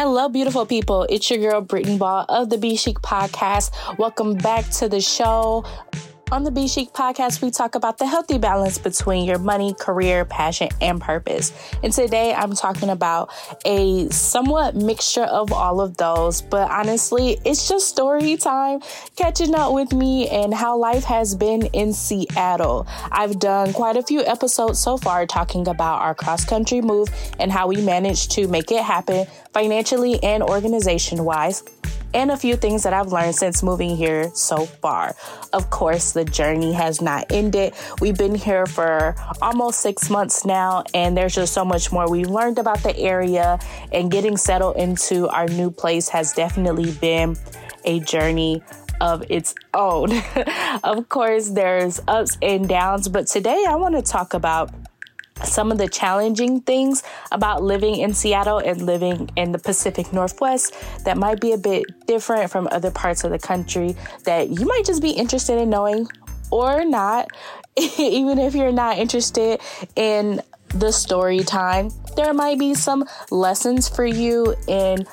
Hello, beautiful people. It's your girl, Brittany Ball of the B Chic Podcast. Welcome back to the show. On the B Chic Podcast, we talk about the healthy balance between your money, career, passion, and purpose. And today I'm talking about a somewhat mixture of all of those. But honestly, it's just story time, catching up with me and how life has been in Seattle. I've done quite a few episodes so far talking about our cross-country move and how we managed to make it happen financially and organization-wise, and a few things that I've learned since moving here so far. Of course, the journey has not ended. We've been here for almost 6 months now, and there's just so much more we've learned about the area, and getting settled into our new place has definitely been a journey of its own. Of course, there's ups and downs, but today I want to talk about some of the challenging things about living in Seattle and living in the Pacific Northwest that might be a bit different from other parts of the country that you might just be interested in knowing or not. Even if you're not interested in the story time, there might be some lessons for you in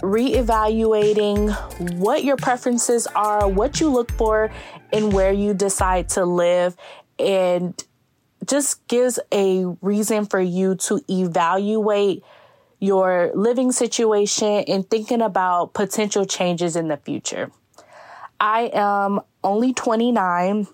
reevaluating what your preferences are, what you look for, and where you decide to live, and just gives a reason for you to evaluate your living situation and thinking about potential changes in the future. I am only 29.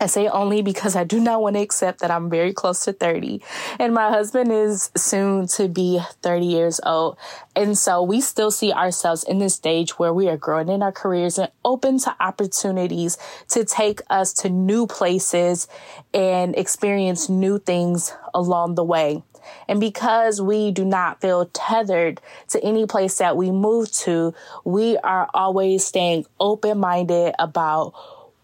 I say only because I do not want to accept that I'm very close to 30. And my husband is soon to be 30 years old. And so we still see ourselves in this stage where we are growing in our careers and open to opportunities to take us to new places and experience new things along the way. And because we do not feel tethered to any place that we move to, we are always staying open-minded about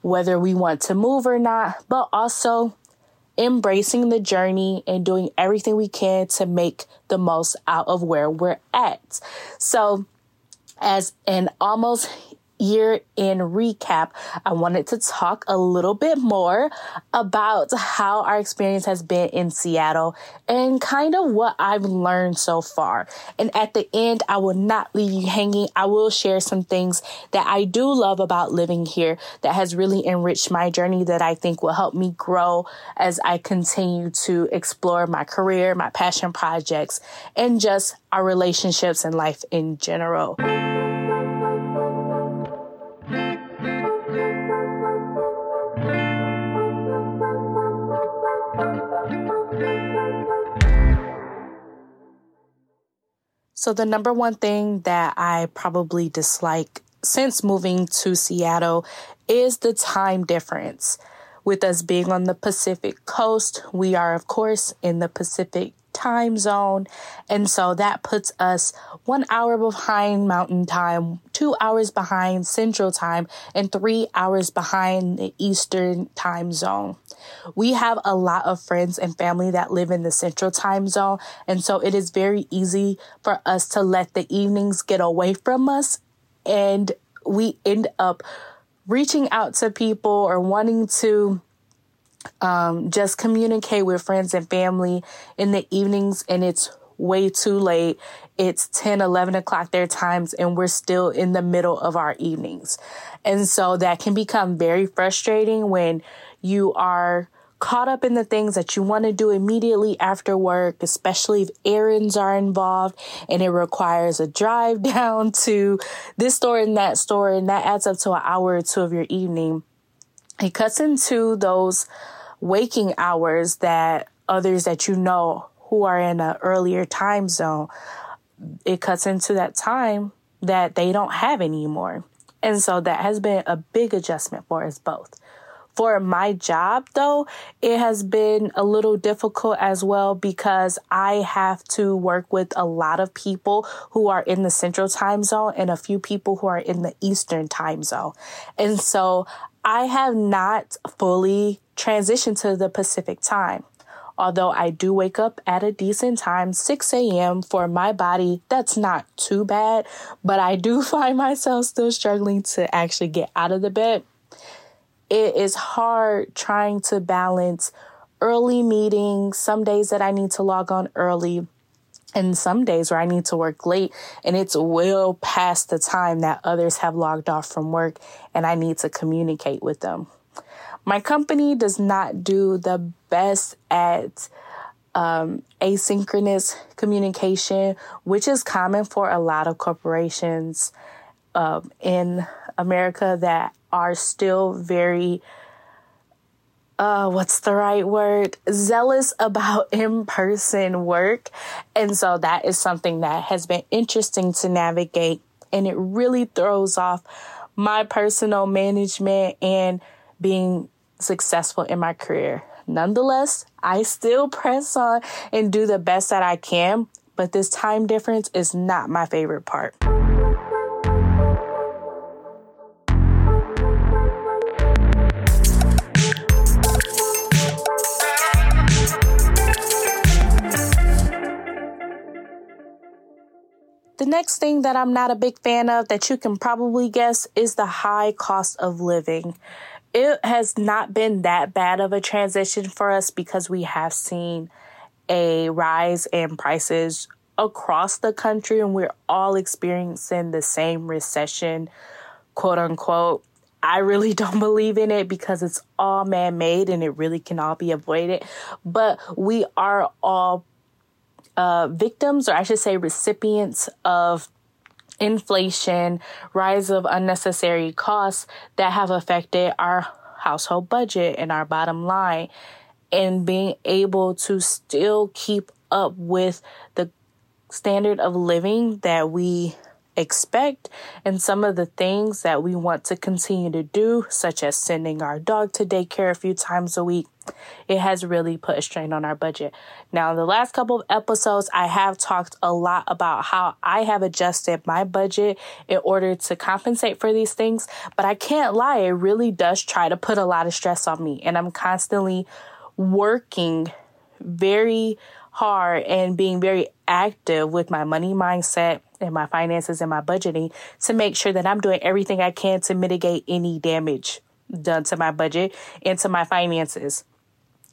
whether we want to move or not, but also embracing the journey and doing everything we can to make the most out of where we're at. So as an almost year in recap, I wanted to talk a little bit more about how our experience has been in Seattle and kind of what I've learned so far. And at the end, I will not leave you hanging. I will share some things that I do love about living here that has really enriched my journey that I think will help me grow as I continue to explore my career, my passion projects, and just our relationships and life in general. So the number one thing that I probably dislike since moving to Seattle is the time difference. With us being on the Pacific coast, we are, of course, in the Pacific time zone. And so that puts us 1 hour behind Mountain Time, 2 hours behind Central Time, and 3 hours behind the Eastern Time zone. We have a lot of friends and family that live in the Central Time zone, and so it is very easy for us to let the evenings get away from us, and we end up reaching out to people or wanting to just communicate with friends and family in the evenings, and it's way too late. It's 10, 11 o'clock their times, and we're still in the middle of our evenings. And so that can become very frustrating when you are caught up in the things that you want to do immediately after work, especially if errands are involved and it requires a drive down to this store, and that adds up to an hour or two of your evening. It cuts into those waking hours that others that you know who are in an earlier time zone, it cuts into that time that they don't have anymore. And so that has been a big adjustment for us both. For my job, though, it has been a little difficult as well because I have to work with a lot of people who are in the Central Time zone and a few people who are in the Eastern Time zone. And so I have not fully transitioned to the Pacific Time. Although I do wake up at a decent time, 6 a.m. for my body, that's not too bad. But I do find myself still struggling to actually get out of the bed. It is hard trying to balance early meetings, some days that I need to log on early, And some days where I need to work late and it's well past the time that others have logged off from work and I need to communicate with them. My company does not do the best at asynchronous communication, which is common for a lot of corporations in America that are still very zealous about in-person work. And so that is something that has been interesting to navigate. And it really throws off my personal management and being successful in my career. Nonetheless, I still press on and do the best that I can. But this time difference is not my favorite part. The next thing that I'm not a big fan of that you can probably guess is the high cost of living. It has not been that bad of a transition for us because we have seen a rise in prices across the country and we're all experiencing the same recession, quote unquote. I really don't believe in it because it's all man-made and it really can all be avoided. But we are all victims, or I should say recipients of inflation, rise of unnecessary costs that have affected our household budget and our bottom line, and being able to still keep up with the standard of living that we expect and some of the things that we want to continue to do, such as sending our dog to daycare a few times a week. It has really put a strain on our budget. Now, in the last couple of episodes, I have talked a lot about how I have adjusted my budget in order to compensate for these things, but I can't lie, it really does try to put a lot of stress on me, and I'm constantly working very hard and being very active with my money mindset and my finances and my budgeting to make sure that I'm doing everything I can to mitigate any damage done to my budget and to my finances.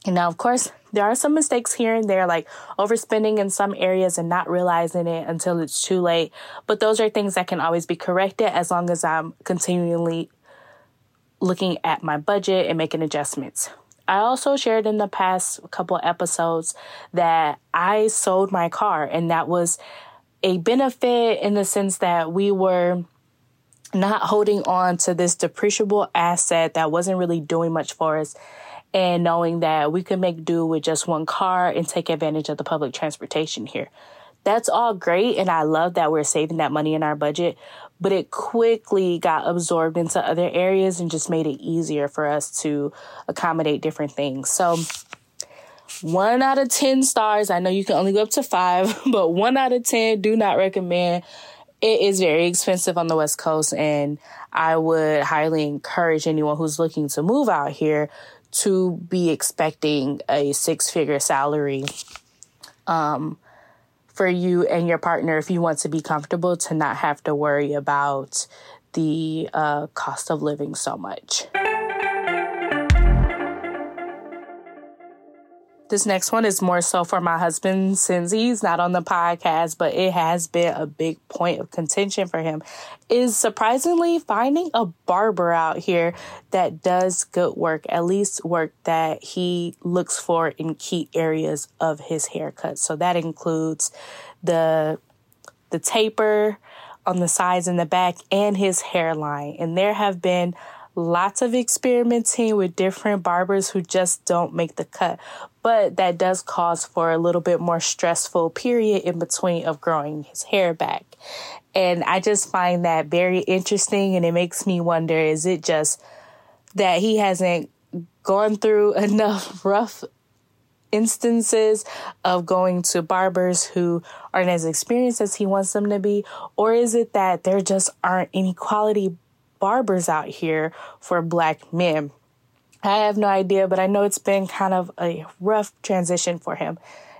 And now, of course, there are some mistakes here and there, like overspending in some areas and not realizing it until it's too late. But those are things that can always be corrected as long as I'm continually looking at my budget and making adjustments. I also shared in the past couple episodes that I sold my car, and that was a benefit in the sense that we were not holding on to this depreciable asset that wasn't really doing much for us, and knowing that we could make do with just one car and take advantage of the public transportation here. That's all great, and I love that we're saving that money in our budget, but it quickly got absorbed into other areas and just made it easier for us to accommodate different things. So 1 out of 10 stars. I know you can only go up to 5, but 1 out of 10, do not recommend. It is very expensive on the West Coast, and I would highly encourage anyone who's looking to move out here to be expecting a 6-figure salary for you and your partner if you want to be comfortable, to not have to worry about the cost of living so much. This next one is more so for my husband, since he's not on the podcast, but it has been a big point of contention for him, is surprisingly finding a barber out here that does good work, at least work that he looks for in key areas of his haircut. So that includes the taper on the sides and the back and his hairline. And there have been lots of experimenting with different barbers who just don't make the cut, but that does cause for a little bit more stressful period in between of growing his hair back. And I just find that very interesting, and it makes me wonder, is it just that he hasn't gone through enough rough instances of going to barbers who aren't as experienced as he wants them to be, or is it that there just aren't any quality barbers out here for Black men? I have no idea, but I know it's been kind of a rough transition for him.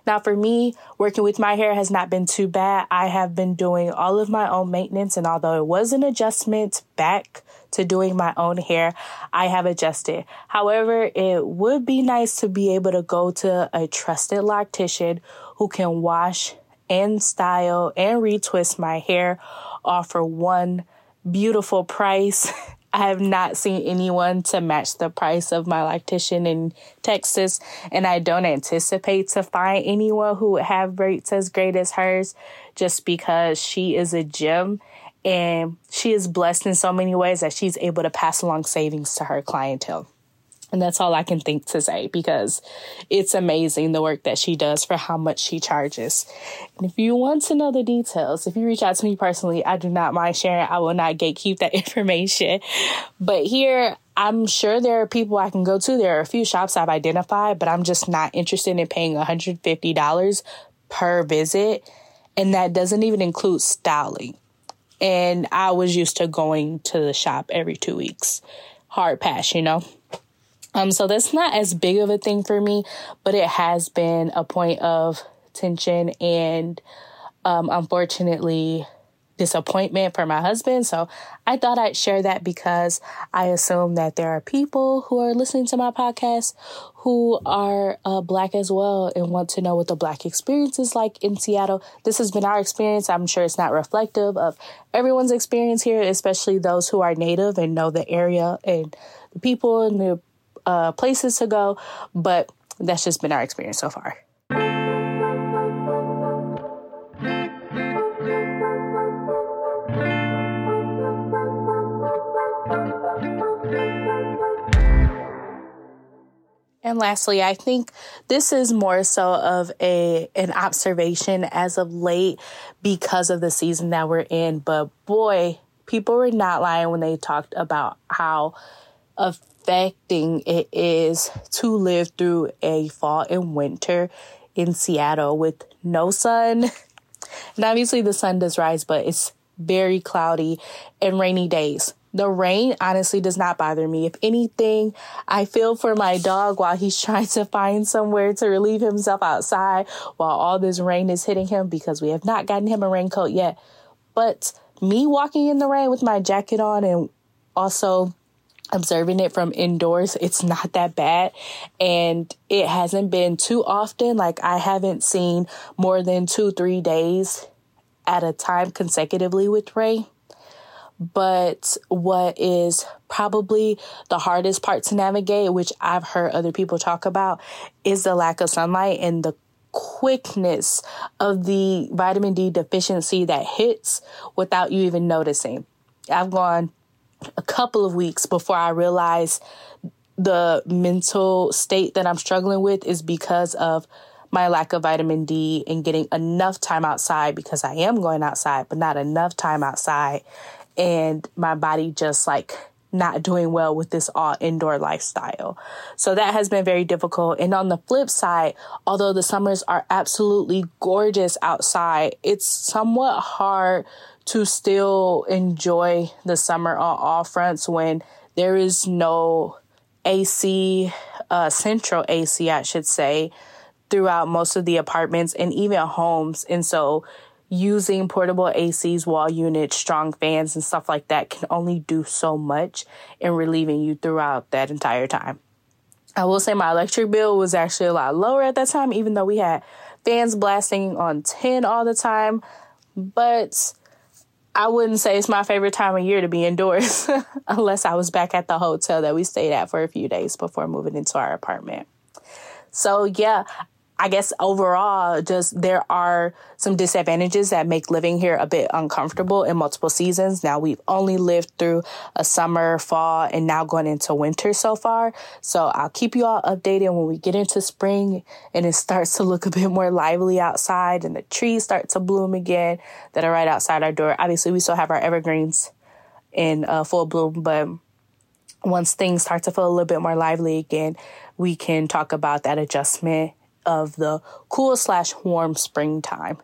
Now, for me, working with my hair has not been too bad. I have been doing all of my own maintenance, and although it was an adjustment back to doing my own hair, I have adjusted. However, it would be nice to be able to go to a trusted loctician who can wash and style and retwist my hair all for one beautiful price. I have not seen anyone to match the price of my lactation in Texas, and I don't anticipate to find anyone who would have rates as great as hers, just because she is a gem and she is blessed in so many ways that she's able to pass along savings to her clientele. And that's all I can think to say, because it's amazing the work that she does for how much she charges. And if you want to know the details, if you reach out to me personally, I do not mind sharing. I will not gatekeep that information. But here, I'm sure there are people I can go to. There are a few shops I've identified, but I'm just not interested in paying $150 per visit. And that doesn't even include styling. And I was used to going to the shop every 2 weeks. Hard pass, you know? So that's not as big of a thing for me, but it has been a point of tension and, unfortunately, disappointment for my husband. So I thought I'd share that because I assume that there are people who are listening to my podcast who are Black as well and want to know what the Black experience is like in Seattle. This has been our experience. I'm sure it's not reflective of everyone's experience here, especially those who are Native and know the area and the people and the places to go, but that's just been our experience so far. And lastly, I think this is more so of an observation as of late because of the season that we're in, but boy, people were not lying when they talked about how affecting it is to live through a fall and winter in Seattle with no sun. And obviously the sun does rise, but it's very cloudy and rainy days. The rain honestly does not bother me. If anything, I feel for my dog while he's trying to find somewhere to relieve himself outside while all this rain is hitting him, because we have not gotten him a raincoat yet. But me walking in the rain with my jacket on and also observing it from indoors, it's not that bad. And it hasn't been too often. Like, I haven't seen more than 2-3 days at a time consecutively with rain. But what is probably the hardest part to navigate, which I've heard other people talk about, is the lack of sunlight and the quickness of the vitamin D deficiency that hits without you even noticing. I've gone a couple of weeks before I realized the mental state that I'm struggling with is because of my lack of vitamin D and getting enough time outside, because I am going outside, but not enough time outside. And my body just like not doing well with this all indoor lifestyle. So that has been very difficult. And on the flip side, although the summers are absolutely gorgeous outside, it's somewhat hard to still enjoy the summer on all fronts when there is no AC, central AC, I should say, throughout most of the apartments and even homes. And so using portable ACs, wall units, strong fans and stuff like that can only do so much in relieving you throughout that entire time. I will say my electric bill was actually a lot lower at that time, even though we had fans blasting on 10 all the time. But I wouldn't say it's my favorite time of year to be indoors unless I was back at the hotel that we stayed at for a few days before moving into our apartment. So yeah, I guess overall, just there are some disadvantages that make living here a bit uncomfortable in multiple seasons. Now, we've only lived through a summer, fall, and now going into winter so far. So I'll keep you all updated when we get into spring and it starts to look a bit more lively outside and the trees start to bloom again that are right outside our door. Obviously, we still have our evergreens in full bloom, but once things start to feel a little bit more lively again, we can talk about that adjustment of the cool/warm springtime.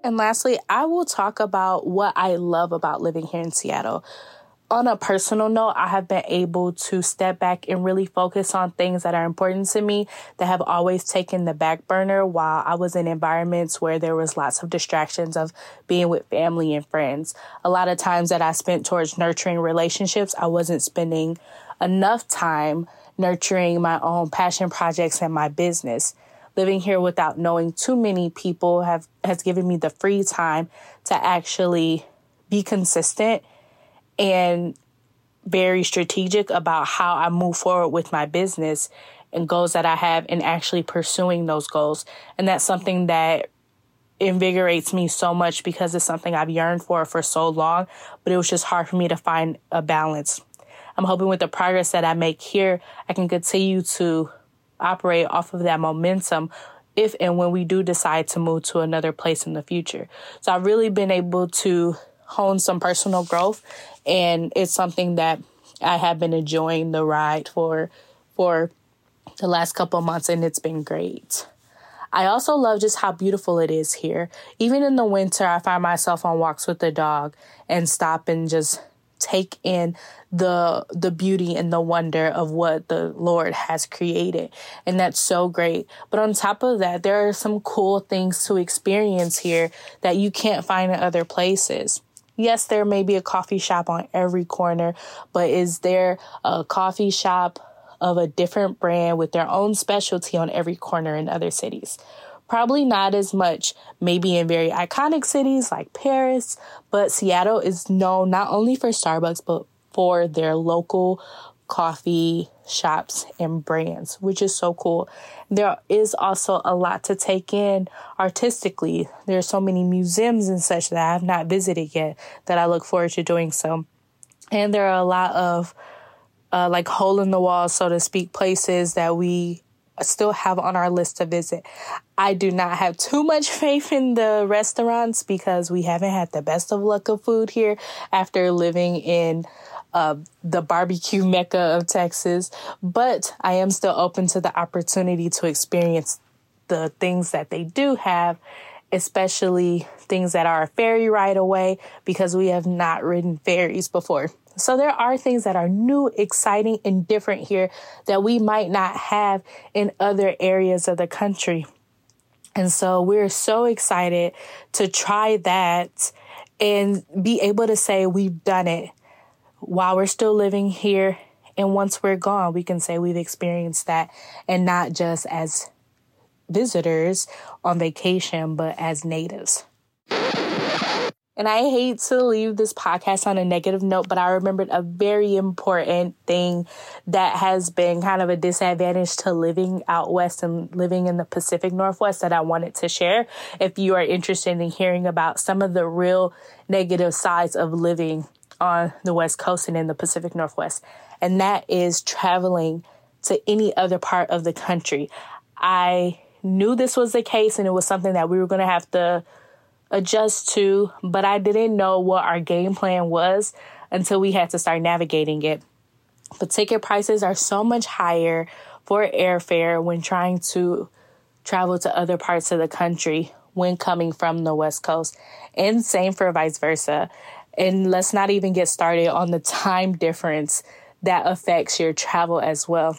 And lastly, I will talk about what I love about living here in Seattle. on a personal note, I have been able to step back and really focus on things that are important to me that have always taken the back burner while I was in environments where there was lots of distractions of being with family and friends. A lot of times that I spent towards nurturing relationships, I wasn't spending enough time nurturing my own passion projects and my business. Living here without knowing too many people has given me the free time to actually be consistent and very strategic about how I move forward with my business and goals that I have and actually pursuing those goals. And that's something that invigorates me so much because it's something I've yearned for so long, but it was just hard for me to find a balance. I'm hoping with the progress that I make here, I can continue to operate off of that momentum if and when we do decide to move to another place in the future. So I've really been able to hone some personal growth, and it's something that I have been enjoying the ride for the last couple of months, and it's been great. I also love just how beautiful it is here. Even in the winter, I find myself on walks with the dog and stop and just take in the beauty and the wonder of what the Lord has created. And that's so great. But on top of that, there are some cool things to experience here that you can't find in other places. Yes, there may be a coffee shop on every corner, but is there a coffee shop of a different brand with their own specialty on every corner in other cities? Probably not as much, maybe in very iconic cities like Paris, but Seattle is known not only for Starbucks, but for their local coffee shops and brands, which is so cool. There is also a lot to take in artistically. There are so many museums and such that I have not visited yet that I look forward to doing so. And there are a lot of like hole in the wall, so to speak, places that we still have on our list to visit. I do not have too much faith in the restaurants because we haven't had the best of luck of food here after living in the barbecue mecca of Texas, but I am still open to the opportunity to experience the things that they do have, especially things that are a ferry ride away because we have not ridden ferries before. So there are things that are new, exciting, and different here that we might not have in other areas of the country. And so we're so excited to try that and be able to say we've done it while we're still living here. And once we're gone, we can say we've experienced that, and not just as visitors on vacation, but as natives. And I hate to leave this podcast on a negative note, but I remembered a very important thing that has been kind of a disadvantage to living out west and living in the Pacific Northwest that I wanted to share. If you are interested in hearing about some of the real negative sides of living on the West Coast and in the Pacific Northwest, and that is traveling to any other part of the country. I knew this was the case, and it was something that we were going to have to adjust to, but I didn't know what our game plan was until we had to start navigating it. But ticket prices are so much higher for airfare when trying to travel to other parts of the country when coming from the West Coast, and same for vice versa. And let's not even get started on the time difference that affects your travel as well.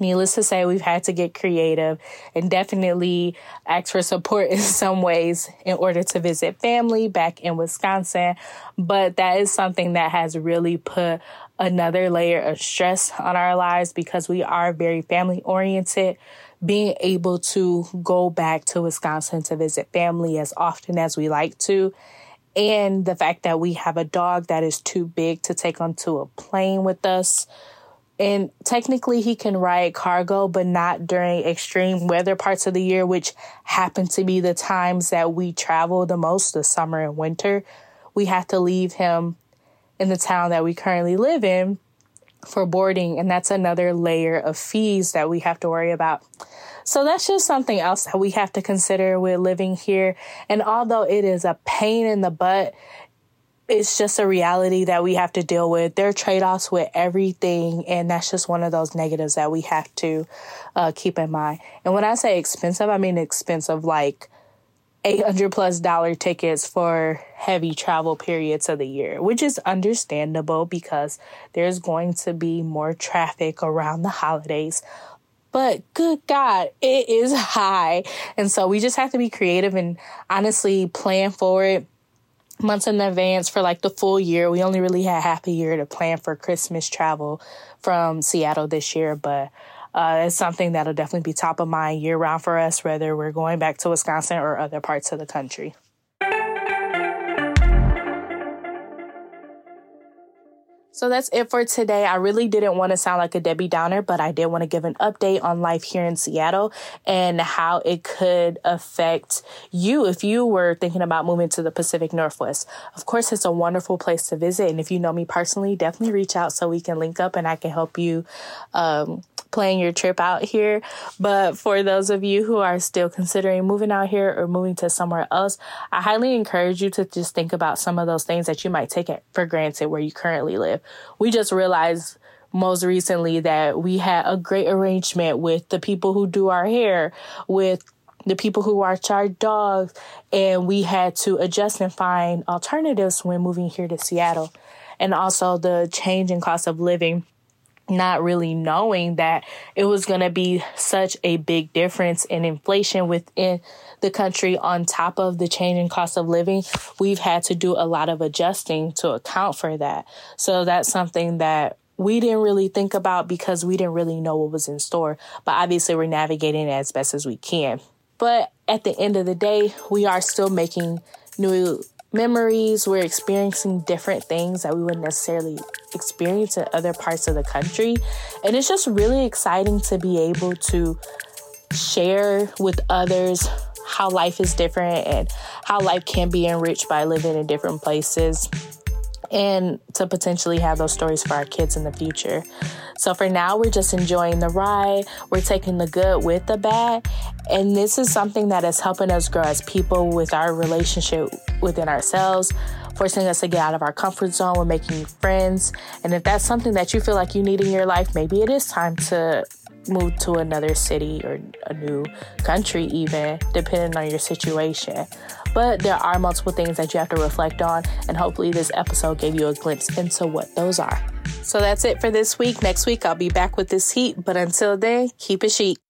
Needless to say, we've had to get creative and definitely ask for support in some ways in order to visit family back in Wisconsin. But that is something that has really put another layer of stress on our lives because we are very family oriented. Being able to go back to Wisconsin to visit family as often as we like to, and the fact that we have a dog that is too big to take onto a plane with us. And technically he can ride cargo, but not during extreme weather parts of the year, which happen to be the times that we travel the most, the summer and winter. We have to leave him in the town that we currently live in for boarding. And that's another layer of fees that we have to worry about. So that's just something else that we have to consider with living here. And although it is a pain in the butt, it's just a reality that we have to deal with. There are trade-offs with everything, and that's just one of those negatives that we have to keep in mind. And when I say expensive, I mean expensive like $800+ tickets for heavy travel periods of the year, which is understandable because there's going to be more traffic around the holidays. But good God, it is high. And so we just have to be creative and honestly plan for it months in advance for like the full year. We only really had half a year to plan for Christmas travel from Seattle this year, but it's something that'll definitely be top of mind year round for us, whether we're going back to Wisconsin or other parts of the country. So that's it for today. I really didn't want to sound like a Debbie Downer, but I did want to give an update on life here in Seattle and how it could affect you if you were thinking about moving to the Pacific Northwest. Of course, it's a wonderful place to visit. And if you know me personally, definitely reach out so we can link up and I can help you plan your trip out here. But for those of you who are still considering moving out here or moving to somewhere else, I highly encourage you to just think about some of those things that you might take for granted where you currently live. We just realized most recently that we had a great arrangement with the people who do our hair, with the people who watch our dogs, and we had to adjust and find alternatives when moving here to Seattle. And also the change in cost of living, not really knowing that it was going to be such a big difference in inflation within the country on top of the change in cost of living. We've had to do a lot of adjusting to account for that. So that's something that we didn't really think about because we didn't really know what was in store. But obviously we're navigating it as best as we can. But at the end of the day, we are still making new memories. We're experiencing different things that we wouldn't necessarily experience in other parts of the country. And it's just really exciting to be able to share with others how life is different and how life can be enriched by living in different places, and to potentially have those stories for our kids in the future. So for now, we're just enjoying the ride. We're taking the good with the bad. And this is something that is helping us grow as people with our relationship within ourselves, forcing us to get out of our comfort zone. We're making friends. And if that's something that you feel like you need in your life, maybe it is time to move to another city or a new country even, depending on your situation. But there are multiple things that you have to reflect on, and hopefully this episode gave you a glimpse into what those are. So that's it for this week. Next week, I'll be back with this heat, but until then, keep it chic.